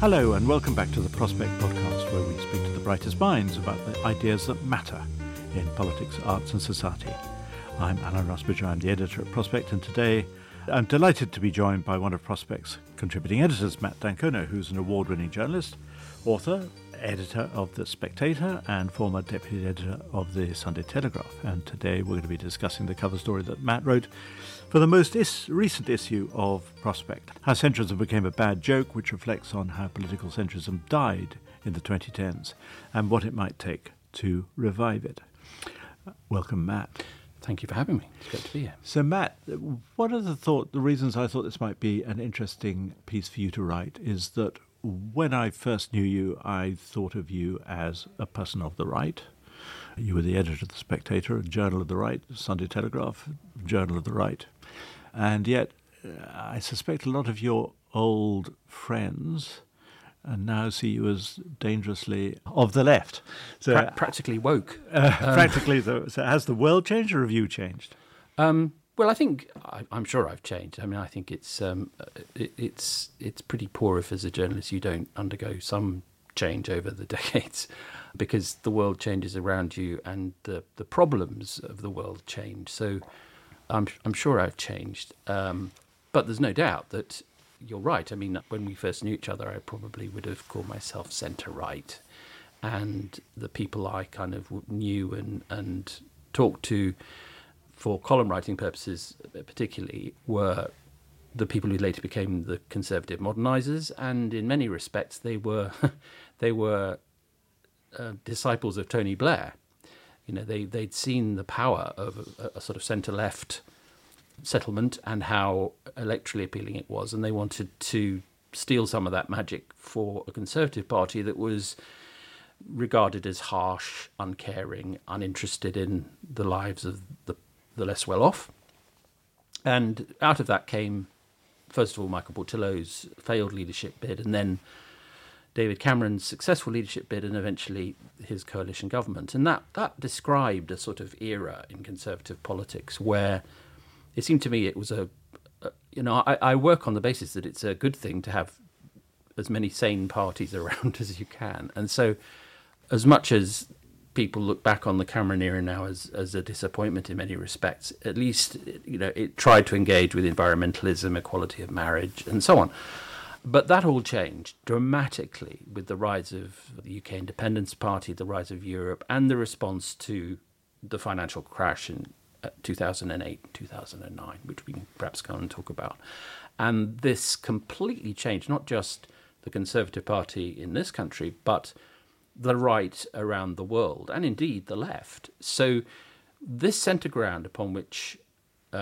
Hello and welcome back to the Prospect podcast, where we speak to the brightest minds about the ideas that matter in politics, arts and society. I'm Alan Rusbridger, I'm the editor at Prospect, and today I'm delighted to be joined by one of Prospect's contributing editors, Matt d'Ancona, who's an award-winning journalist, author, editor of The Spectator and former deputy editor of The Sunday Telegraph. And today we're going to be discussing the cover story that Matt wrote for the most recent issue of Prospect, how centrism became a bad joke, which reflects on how political centrism died in the 2010s and what it might take to revive it. Welcome, Matt. Thank you for having me. It's great to be here. So, Matt, one of the reasons I thought this might be an interesting piece for you to write is that when I first knew you, I thought of you as a person of the right. You were the editor of The Spectator, Journal of the Right, Sunday Telegraph, Journal of the Right. And yet, I suspect a lot of your old friends now see you as dangerously of the left. So practically woke. Practically. So has the world changed or have you changed? Well, I think I'm sure I've changed. I mean, I think it's pretty poor if, as a journalist, you don't undergo some change over the decades, because the world changes around you and the problems of the world change. So, I'm sure I've changed, but there's no doubt that you're right. I mean, when we first knew each other, I probably would have called myself centre-right, and the people I kind of knew and talked to, for column writing purposes particularly, were the people who later became the conservative modernisers, and in many respects they were disciples of Tony Blair. You know, they'd seen the power of a sort of centre-left settlement and how electorally appealing it was, and they wanted to steal some of that magic for a Conservative Party that was regarded as harsh, uncaring, uninterested in the lives of the less well-off. And out of that came, first of all, Michael Portillo's failed leadership bid, and then David Cameron's successful leadership bid, and eventually his coalition government. And that described a sort of era in Conservative politics where it seemed to me it was I work on the basis that it's a good thing to have as many sane parties around as you can. And so as much as people look back on the Cameron era now as a disappointment in many respects, at least, you know, it tried to engage with environmentalism, equality of marriage, and so on. But that all changed dramatically with the rise of the UK Independence Party, the rise of Europe, and the response to the financial crash in 2008, 2009, which we can perhaps go and talk about. And this completely changed not just the Conservative Party in this country, but the right around the world, and indeed the left. So this centre ground upon which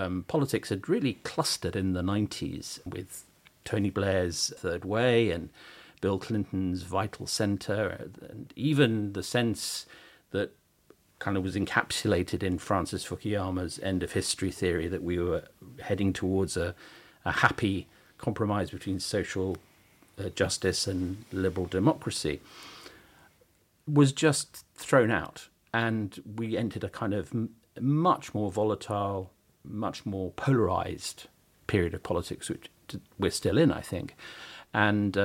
politics had really clustered in the 90s, with Tony Blair's Third Way and Bill Clinton's Vital Centre, and even the sense that kind of was encapsulated in Francis Fukuyama's end of history theory that we were heading towards a happy compromise between social justice and liberal democracy, was just thrown out, and we entered a kind of much more volatile, much more polarised period of politics, which we're still in, I think. And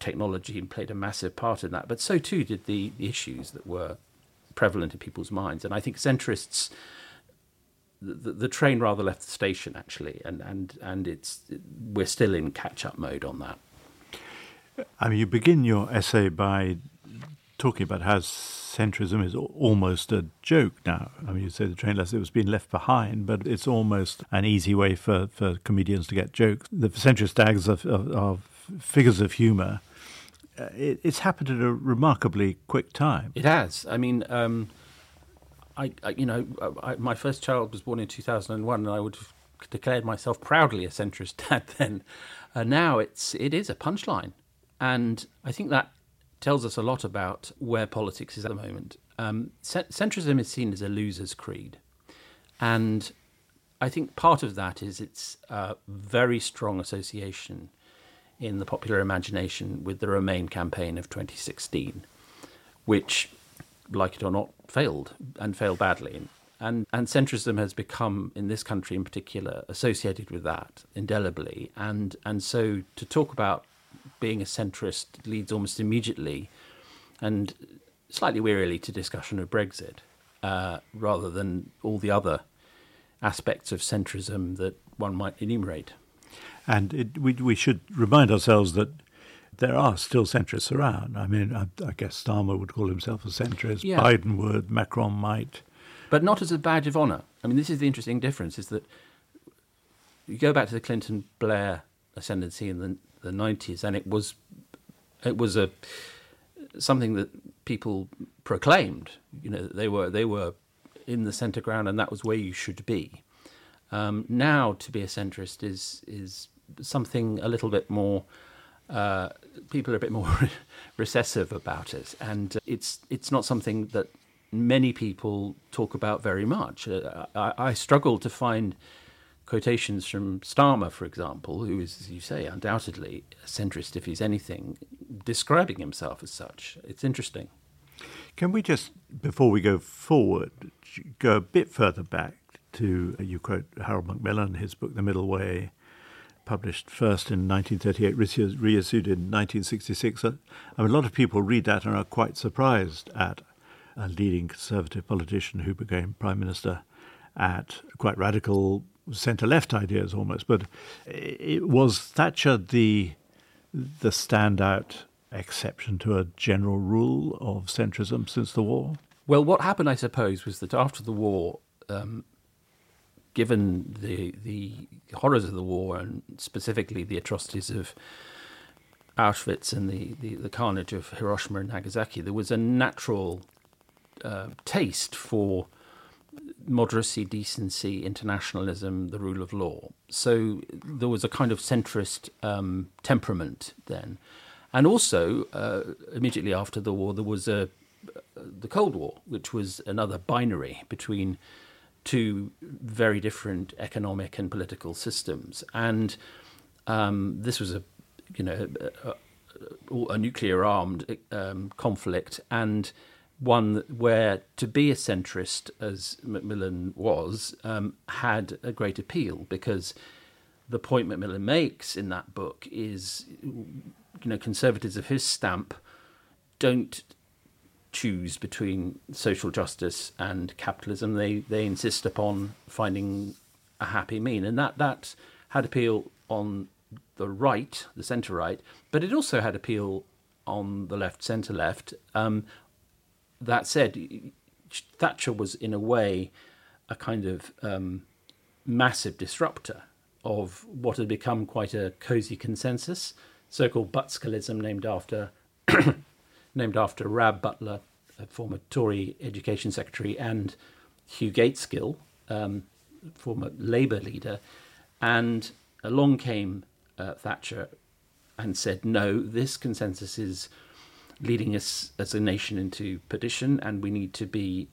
technology played a massive part in that, but so too did the issues that were prevalent in people's minds. And I think centrists, the train rather left the station, actually, and we're still in catch-up mode on that. I mean, you begin your essay by talking about how centrism is almost a joke now. I mean, you say the train left, it was being left behind, but it's almost an easy way for comedians to get jokes. The centrist tags are figures of humour. It's happened in a remarkably quick time. It has. I mean, my first child was born in 2001, and I would have declared myself proudly a centrist dad then. Now it is a punchline, and I think that tells us a lot about where politics is at the moment. Centrism is seen as a loser's creed, and I think part of that is its very strong association in the popular imagination with the Remain campaign of 2016, which, like it or not, failed, and failed badly. And centrism has become, in this country in particular, associated with that indelibly. And so to talk about being a centrist leads almost immediately and slightly wearily to discussion of Brexit, rather than all the other aspects of centrism that one might enumerate. And we should remind ourselves that there are still centrists around. I mean, I guess Starmer would call himself a centrist. Yeah. Biden would, Macron might. But not as a badge of honour. I mean, this is the interesting difference, is that you go back to the Clinton-Blair ascendancy in the 90s, and it was a something that people proclaimed. You know, they were in the centre ground, and that was where you should be. Now, to be a centrist is something a little bit more. People are a bit more recessive about it, and it's not something that many people talk about very much. I struggle to find quotations from Starmer, for example, who is, as you say, undoubtedly a centrist if he's anything, describing himself as such. It's interesting. Can we just, before we go forward, go a bit further back to, you quote Harold Macmillan, his book The Middle Way, published first in 1938, reissued in 1966. I mean, a lot of people read that and are quite surprised at a leading Conservative politician who became Prime Minister at quite radical centre-left ideas almost. But it was Thatcher the standout exception to a general rule of centrism since the war? Well, what happened, I suppose, was that after the war, given the horrors of the war, and specifically the atrocities of Auschwitz and the carnage of Hiroshima and Nagasaki, there was a natural taste for moderacy, decency, internationalism, the rule of law. So there was a kind of centrist temperament then. And also, immediately after the war, there was the Cold War, which was another binary between two very different economic and political systems, and this was a nuclear-armed conflict, and one where to be a centrist, as Macmillan was, had a great appeal, because the point Macmillan makes in that book is, conservatives of his stamp don't choose between social justice and capitalism. They insist upon finding a happy mean. And that had appeal on the right, the centre-right, but it also had appeal on the left, centre-left. That said, Thatcher was, in a way, a kind of massive disruptor of what had become quite a cosy consensus, so-called Butskillism, named after Rab Butler, a former Tory education secretary, and Hugh Gaitskell, former Labour leader. And along came Thatcher and said, no, this consensus is leading us as a nation into perdition, and we need to be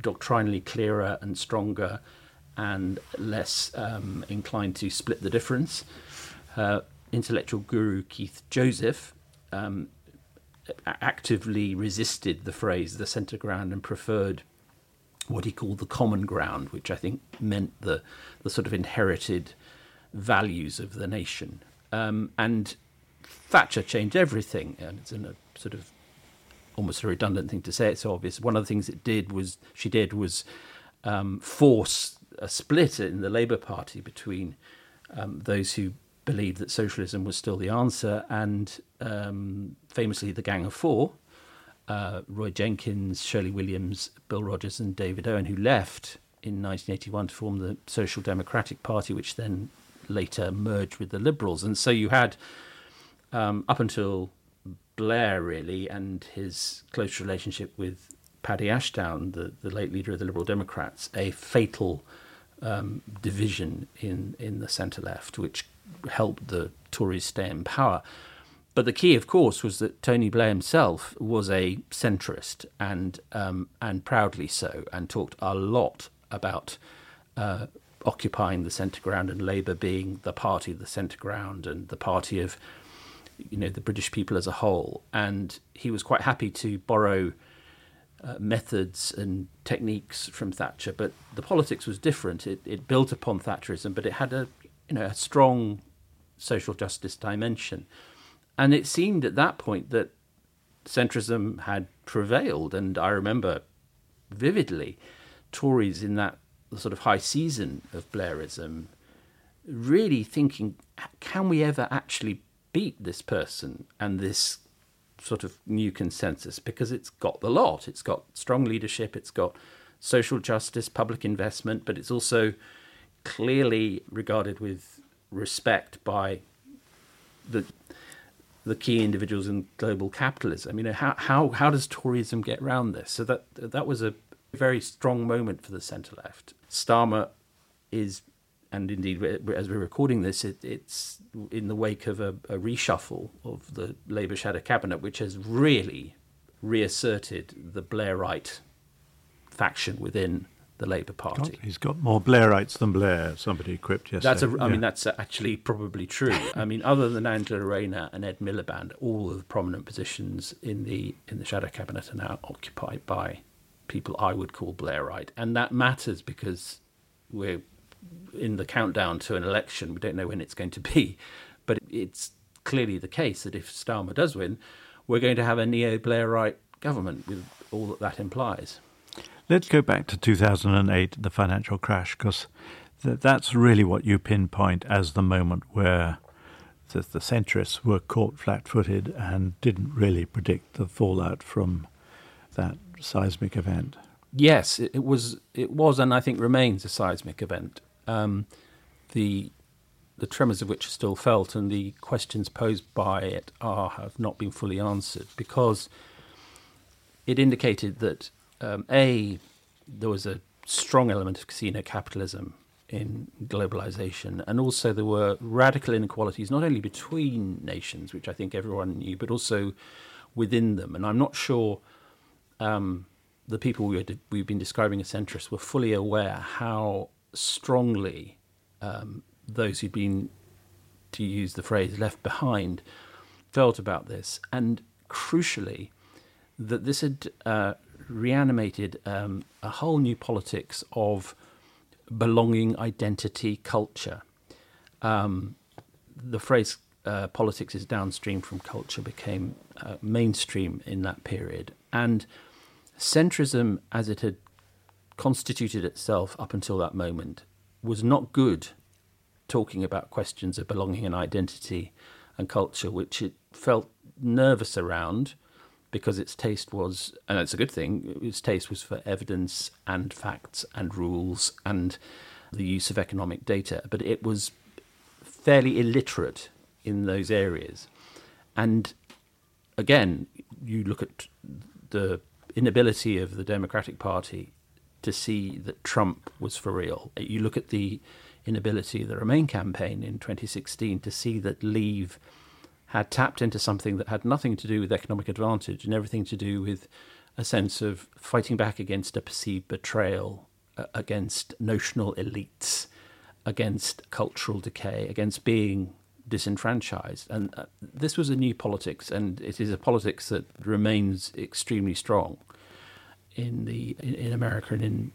doctrinally clearer and stronger and less inclined to split the difference. Intellectual guru Keith Joseph actively resisted the phrase the centre ground and preferred what he called the common ground, which I think meant the sort of inherited values of the nation. And Thatcher changed everything, and it's in a sort of almost a redundant thing to say, it's obvious. One of the things she did was force a split in the Labour Party between those who believed that socialism was still the answer and famously the Gang of Four, Roy Jenkins, Shirley Williams, Bill Rodgers and David Owen, who left in 1981 to form the Social Democratic Party, which then later merged with the Liberals. And so you had, up until Blair, really, and his close relationship with Paddy Ashdown, the late leader of the Liberal Democrats, a fatal division in the centre-left, which helped the Tories stay in power. But the key, of course, was that Tony Blair himself was a centrist, and proudly so, and talked a lot about occupying the centre ground and Labour being the party of the centre ground and the party of, you know, the British people as a whole. And he was quite happy to borrow methods and techniques from Thatcher, but the politics was different. It built upon Thatcherism, but it had a strong social justice dimension. And it seemed at that point that centrism had prevailed. And I remember vividly Tories in that sort of high season of Blairism really thinking, can we ever actually beat this person and this sort of new consensus? Because it's got the lot. It's got strong leadership. It's got social justice, public investment, but it's also clearly regarded with respect by the key individuals in global capitalism. You know, how does Toryism get round this? So that was a very strong moment for the centre left. Starmer is, and indeed as we're recording this, it's in the wake of a reshuffle of the Labour shadow cabinet, which has really reasserted the Blairite faction within the Labour Party. He's got more Blairites than Blair, somebody quipped yesterday. That's actually probably true. I mean, other than Angela Rayner and Ed Miliband, all of the prominent positions in the shadow cabinet are now occupied by people I would call Blairite. And that matters because we're in the countdown to an election. We don't know when it's going to be. But it's clearly the case that if Starmer does win, we're going to have a neo-Blairite government with all that that implies. Let's go back to 2008, the financial crash, because that's really what you pinpoint as the moment where the centrists were caught flat-footed and didn't really predict the fallout from that seismic event. Yes, it was, and I think remains a seismic event. The tremors of which are still felt, and the questions posed by it have not been fully answered, because it indicated that there was a strong element of casino capitalism in globalization, and also there were radical inequalities, not only between nations, which I think everyone knew, but also within them. And I'm not sure the people we've been describing as centrists were fully aware how strongly those who'd been, to use the phrase, left behind, felt about this. And crucially, that this had reanimated a whole new politics of belonging, identity, culture. The phrase politics is downstream from culture became mainstream in that period. And centrism, as it had constituted itself up until that moment, was not good talking about questions of belonging and identity and culture, which it felt nervous around, because its taste was, and it's a good thing, its taste was for evidence and facts and rules and the use of economic data. But it was fairly illiterate in those areas. And again, you look at the inability of the Democratic Party to see that Trump was for real. You look at the inability of the Remain campaign in 2016 to see that Leave had tapped into something that had nothing to do with economic advantage and everything to do with a sense of fighting back against a perceived betrayal, against notional elites, against cultural decay, against being disenfranchised. And this was a new politics, and it is a politics that remains extremely strong in America and in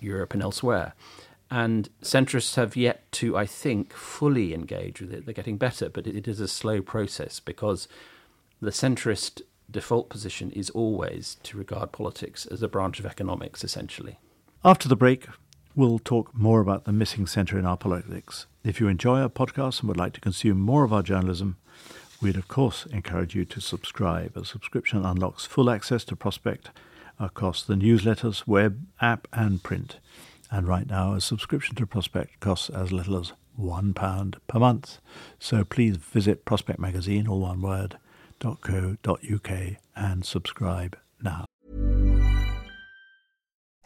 Europe and elsewhere. And centrists have yet to, I think, fully engage with it. They're getting better, but it is a slow process, because the centrist default position is always to regard politics as a branch of economics, essentially. After the break, we'll talk more about the missing centre in our politics. If you enjoy our podcast and would like to consume more of our journalism, we'd of course encourage you to subscribe. A subscription unlocks full access to Prospect across the newsletters, web, app and print. And right now, a subscription to Prospect costs as little as £1 per month. So please visit Prospect Magazine, all one word, .co.uk and subscribe now.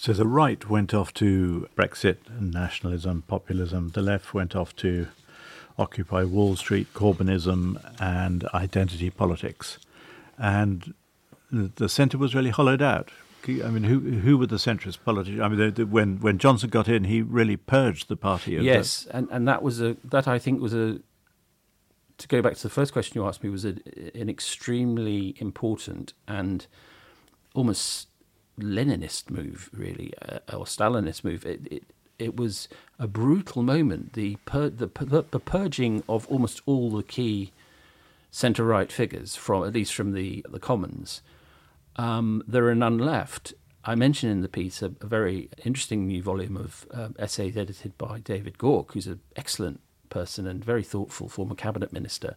So the right went off to Brexit and nationalism, populism. The left went off to Occupy Wall Street, Corbynism and identity politics. And the centre was really hollowed out. I mean, who were the centrist politicians? I mean, when Johnson got in, he really purged the party. Yes, and that was to go back to the first question you asked me, was an extremely important and almost Leninist move, really, or Stalinist move. It was a brutal moment, the purging of almost all the key centre-right figures, at least from the Commons. There are none left. I mention in the piece a very interesting new volume of essays edited by David Gork, who's an excellent person and very thoughtful former cabinet minister,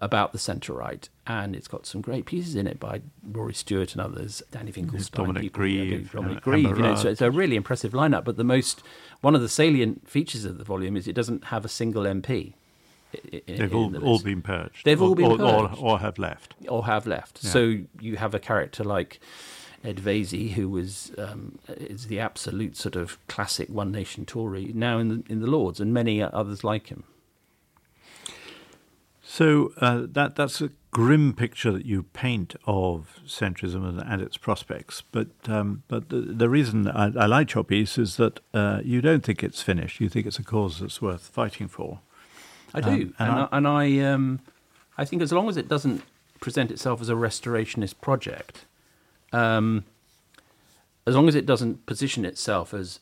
about the centre-right, and it's got some great pieces in it by Rory Stewart and others, Danny Finkelstein, Dominic Grieve. So it's a really impressive lineup. But one of the salient features of the volume is it doesn't have a single MP. They've all been purged. They've all been purged, or have left. Yeah. So you have a character like Ed Vasey, who was is the absolute sort of classic One Nation Tory, now in the Lords, and many others like him. So that's a grim picture that you paint of centrism and its prospects. But the reason I like your piece is that you don't think it's finished. You think it's a cause that's worth fighting for. I do, I think as long as it doesn't present itself as a restorationist project, as long as it doesn't position itself as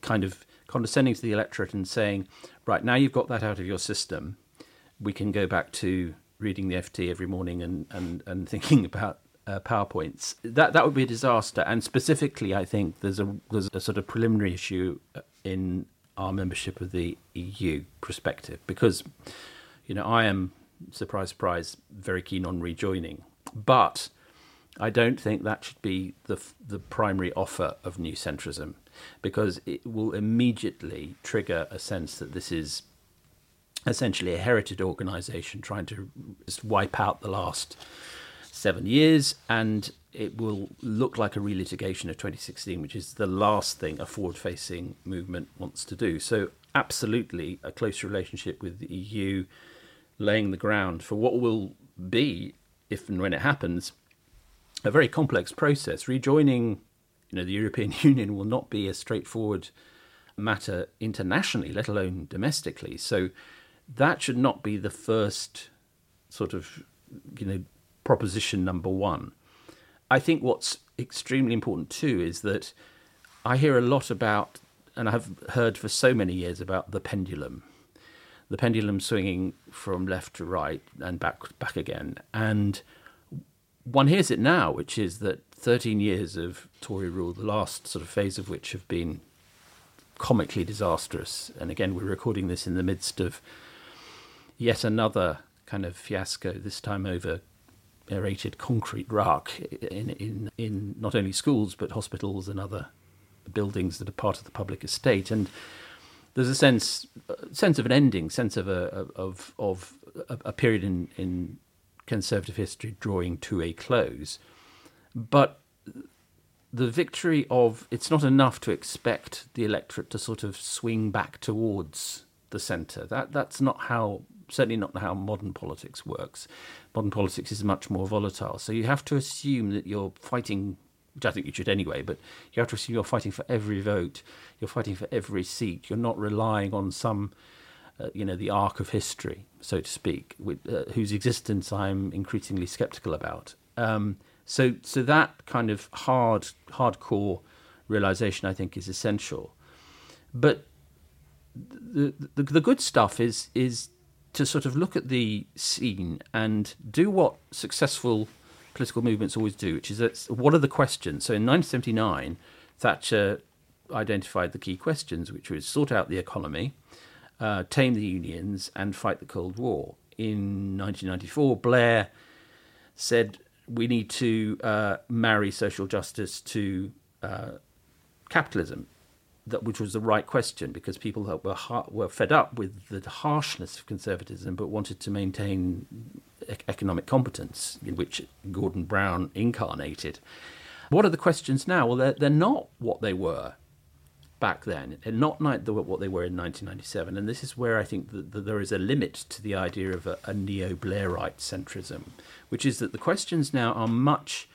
kind of condescending to the electorate and saying, right, now you've got that out of your system, we can go back to reading the FT every morning and thinking about PowerPoints. That would be a disaster. And specifically, I think there's a sort of preliminary issue in our membership of the EU perspective, because, you know, I am, surprise, surprise, very keen on rejoining. But I don't think that should be the primary offer of new centrism, because it will immediately trigger a sense that this is essentially a heritage organisation trying to just wipe out the last 7 years, and it will look like a relitigation of 2016, which is the last thing a forward-facing movement wants to do. So absolutely a close relationship with the EU, laying the ground for what will be, if and when it happens, a very complex process. Rejoining, you know, the European Union will not be a straightforward matter internationally, let alone domestically. So that should not be the first sort of, you know, proposition number one. I think what's extremely important too is that I hear a lot about, and I have heard for so many years about the pendulum swinging from left to right and back again. And one hears it now, which is that 13 years of Tory rule, the last sort of phase of which have been comically disastrous. And again, we're recording this in the midst of yet another kind of fiasco, this time over aerated concrete rock in not only schools, but hospitals and other buildings that are part of the public estate. And there's a sense of an ending, sense of a period in Conservative history drawing to a close. But the victory of, it's not enough to expect the electorate to sort of swing back towards the centre. That's not how, certainly not how modern politics works. Modern politics is much more volatile. So you have to assume that you're fighting, which I think you should anyway, but you have to assume you're fighting for every vote, you're fighting for every seat, you're not relying on some, the arc of history, so to speak, whose existence I'm increasingly sceptical about. So that kind of hardcore realization, I think, is essential. But the good stuff is to sort of look at the scene and do what successful political movements always do, which is what are the questions? So in 1979, Thatcher identified the key questions, which was sort out the economy, tame the unions, and fight the Cold War. In 1994, Blair said, we need to marry social justice to capitalism, which was the right question, because people were fed up with the harshness of conservatism but wanted to maintain economic competence, in which Gordon Brown incarnated. What are the questions now? Well, they're not what they were back then, and not what they were in 1997. And this is where I think that there is a limit to the idea of a neo-Blairite centrism, which is that the questions now are much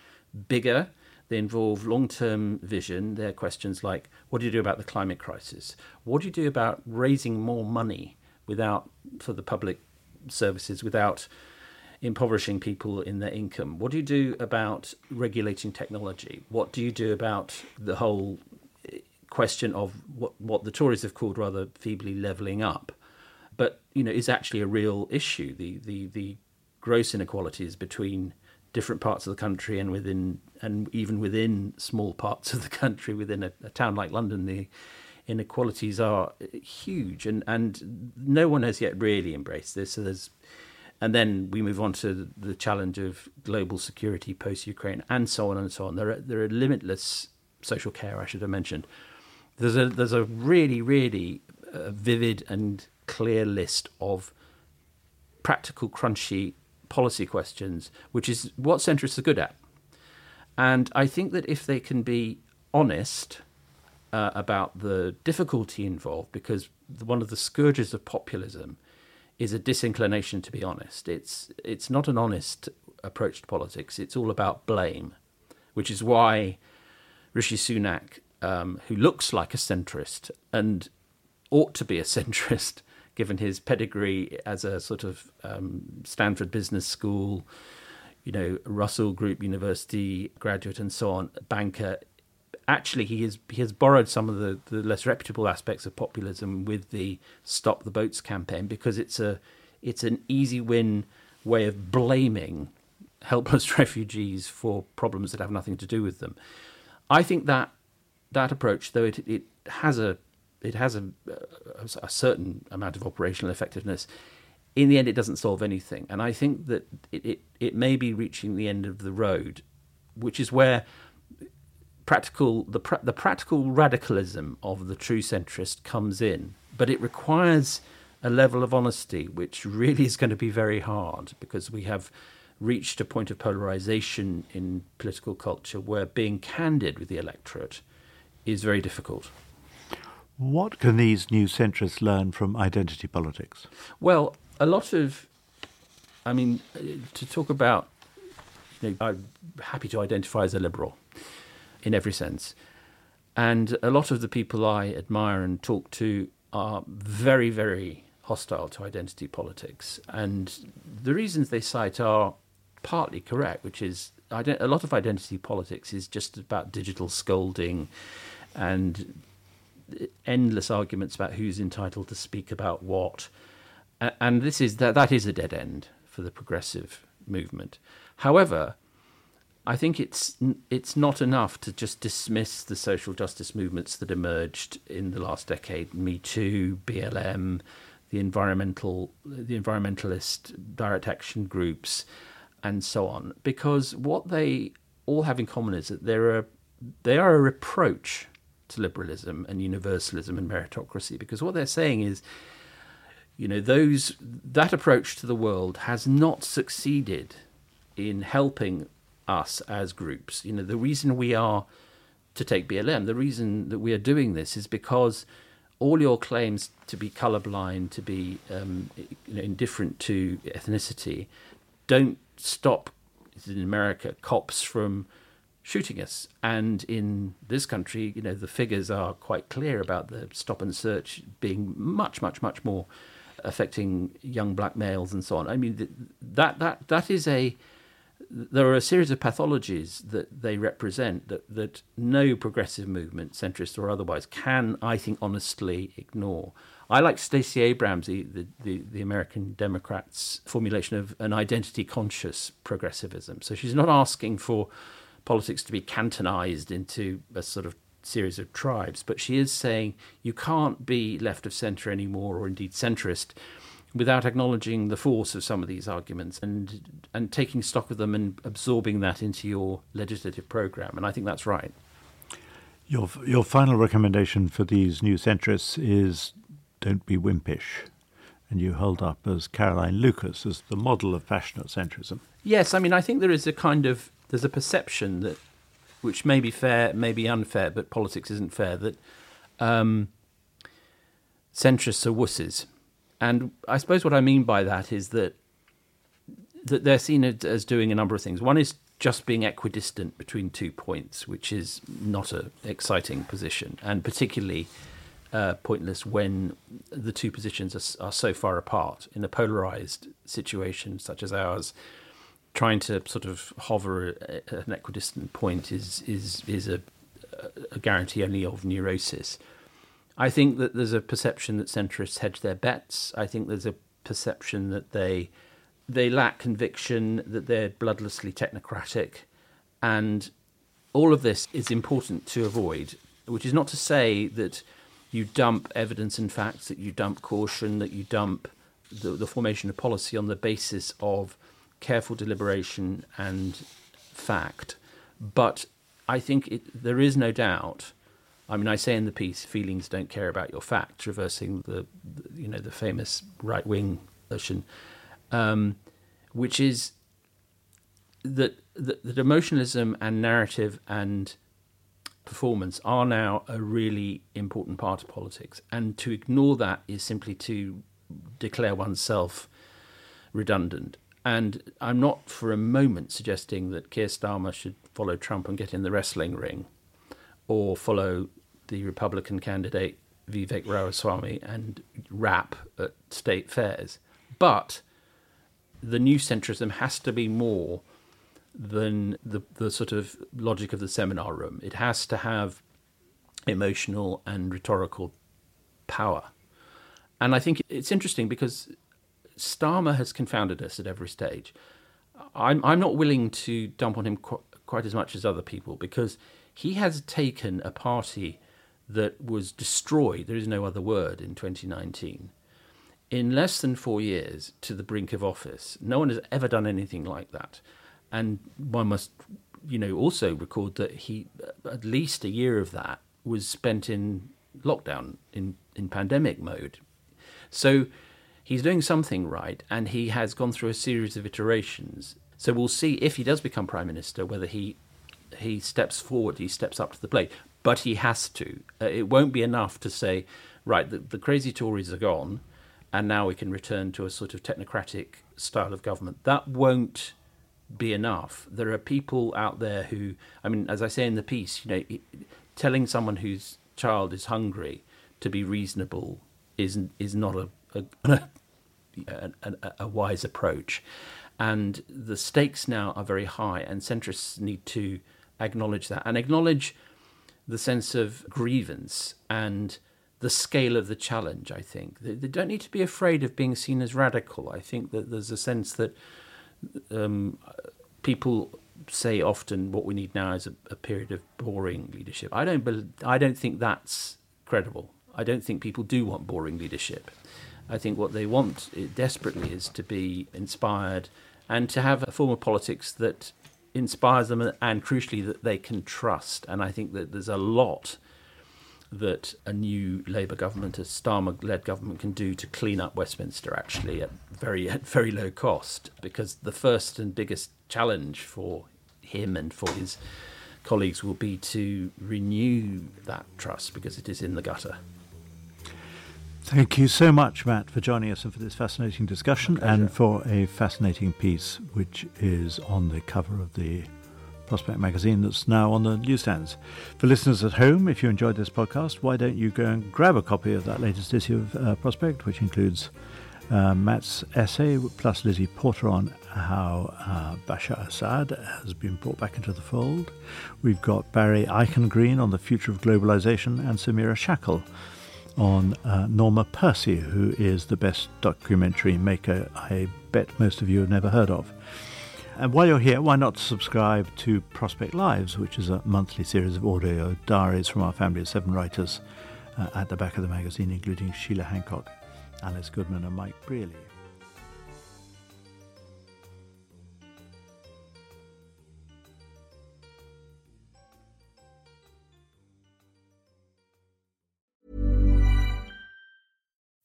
bigger. They involve long-term vision. They're questions like, what do you do about the climate crisis? What do you do about raising more money for the public services without impoverishing people in their income? What do you do about regulating technology? What do you do about the whole question of what the Tories have called rather feebly levelling up, but is actually a real issue? The gross inequalities between different parts of the country and even within small parts of the country, within a town like London, the inequalities are huge, and no one has yet really embraced this. And then we move on to the challenge of global security post-Ukraine, and so on and so on. There are limitless social care, I should have mentioned. There's a really, really vivid and clear list of practical, crunchy policy questions, which is what centrists are good at. And I think that if they can be honest about the difficulty involved, because one of the scourges of populism is a disinclination to be honest. It's not an honest approach to politics. It's all about blame, which is why Rishi Sunak, who looks like a centrist and ought to be a centrist, given his pedigree as a sort of Stanford Business School, Russell Group University graduate and so on, banker. Actually, he has borrowed some of the less reputable aspects of populism with the Stop the Boats campaign, because it's an easy win way of blaming helpless refugees for problems that have nothing to do with them. I think that approach, though it has a certain amount of operational effectiveness, in the end it doesn't solve anything. And I think that it may be reaching the end of the road, which is where the practical radicalism of the true centrist comes in. But it requires a level of honesty, which really is going to be very hard, because we have reached a point of polarisation in political culture where being candid with the electorate is very difficult. What can these new centrists learn from identity politics? Well, to talk about, I'm happy to identify as a liberal in every sense. And a lot of the people I admire and talk to are very, very hostile to identity politics. And the reasons they cite are partly correct, which is a lot of identity politics is just about digital scolding and endless arguments about who's entitled to speak about what. And this is that is a dead end for the progressive movement. However, I think it's not enough to just dismiss the social justice movements that emerged in the last decade, Me Too, BLM, the environmentalist direct action groups, and so on, because what they all have in common is that they are a reproach to liberalism and universalism and meritocracy, because what they're saying is, you know, that approach to the world has not succeeded in helping us as groups. You know, the reason we are, to take BLM, the reason that we are doing this is because all your claims to be colorblind, to be indifferent to ethnicity, don't stop, in America, cops from shooting us. And in this country, you know, the figures are quite clear about the stop and search being much, much, much more affecting young black males and so on. I mean, there are a series of pathologies that they represent that no progressive movement, centrist or otherwise, can, I think, honestly ignore. I like Stacey Abrams, the American Democrat's formulation of an identity-conscious progressivism. So she's not asking for politics to be cantonized into a sort of series of tribes, but she is saying you can't be left of centre anymore, or indeed centrist, without acknowledging the force of some of these arguments and taking stock of them and absorbing that into your legislative programme. And I think that's right. Your final recommendation for these new centrists is don't be wimpish. And you hold up as Caroline Lucas as the model of passionate centrism. Yes, I mean, I think there is a kind of, there's a perception that, which may be fair, may be unfair, but politics isn't fair, that centrists are wusses. And I suppose what I mean by that is that they're seen as doing a number of things. One is just being equidistant between 2 points, which is not an exciting position, and particularly pointless when the two positions are so far apart. In a polarised situation such as ours, trying to sort of hover at an equidistant point is a guarantee only of neurosis. I think that there's a perception that centrists hedge their bets. I think there's a perception that they lack conviction, that they're bloodlessly technocratic. And all of this is important to avoid, which is not to say that you dump evidence and facts, that you dump caution, that you dump the formation of policy on the basis of careful deliberation and fact. But I think there is no doubt. I mean, I say in the piece, feelings don't care about your fact, traversing the famous right-wing notion, which is that emotionalism and narrative and performance are now a really important part of politics. And to ignore that is simply to declare oneself redundant. And I'm not for a moment suggesting that Keir Starmer should follow Trump and get in the wrestling ring, or follow the Republican candidate Vivek Ramaswamy and rap at state fairs. But the new centrism has to be more than the sort of logic of the seminar room. It has to have emotional and rhetorical power. And I think it's interesting because Starmer has confounded us at every stage. I'm not willing to dump on him quite as much as other people, because he has taken a party that was destroyed, there is no other word, in 2019, in less than 4 years to the brink of office. No one has ever done anything like that. And one must, you know, also record that he, at least a year of that, was spent in lockdown, in pandemic mode. So he's doing something right, and he has gone through a series of iterations. So we'll see if he does become Prime Minister, whether he steps forward, he steps up to the plate, but he has to. It won't be enough to say, right, the crazy Tories are gone and now we can return to a sort of technocratic style of government. That won't be enough. There are people out there who, I mean, as I say in the piece, you know, telling someone whose child is hungry to be reasonable is not a, a wise approach. And the stakes now are very high, and centrists need to acknowledge that and acknowledge the sense of grievance and the scale of the challenge, I think. They don't need to be afraid of being seen as radical. I think that there's a sense that people say often what we need now is a period of boring leadership. I don't think that's credible. I don't think people do want boring leadership. I think what they want desperately is to be inspired and to have a form of politics that inspires them and, crucially, that they can trust. And I think that there's a lot that a new Labour government, a Starmer-led government, can do to clean up Westminster, actually, at very low cost, because the first and biggest challenge for him and for his colleagues will be to renew that trust, because it is in the gutter. Thank you so much, Matt, for joining us and for this fascinating discussion and for a fascinating piece which is on the cover of the Prospect magazine that's now on the newsstands. For listeners at home, if you enjoyed this podcast, why don't you go and grab a copy of that latest issue of Prospect, which includes Matt's essay plus Lizzie Porter on how Bashar Assad has been brought back into the fold. We've got Barry Eichengreen on the future of globalisation and Samira Shackle on Norma Percy, who is the best documentary maker I bet most of you have never heard of. And while you're here, why not subscribe to Prospect Lives, which is a monthly series of audio diaries from our family of seven writers at the back of the magazine, including Sheila Hancock, Alice Goodman and Mike Brearley.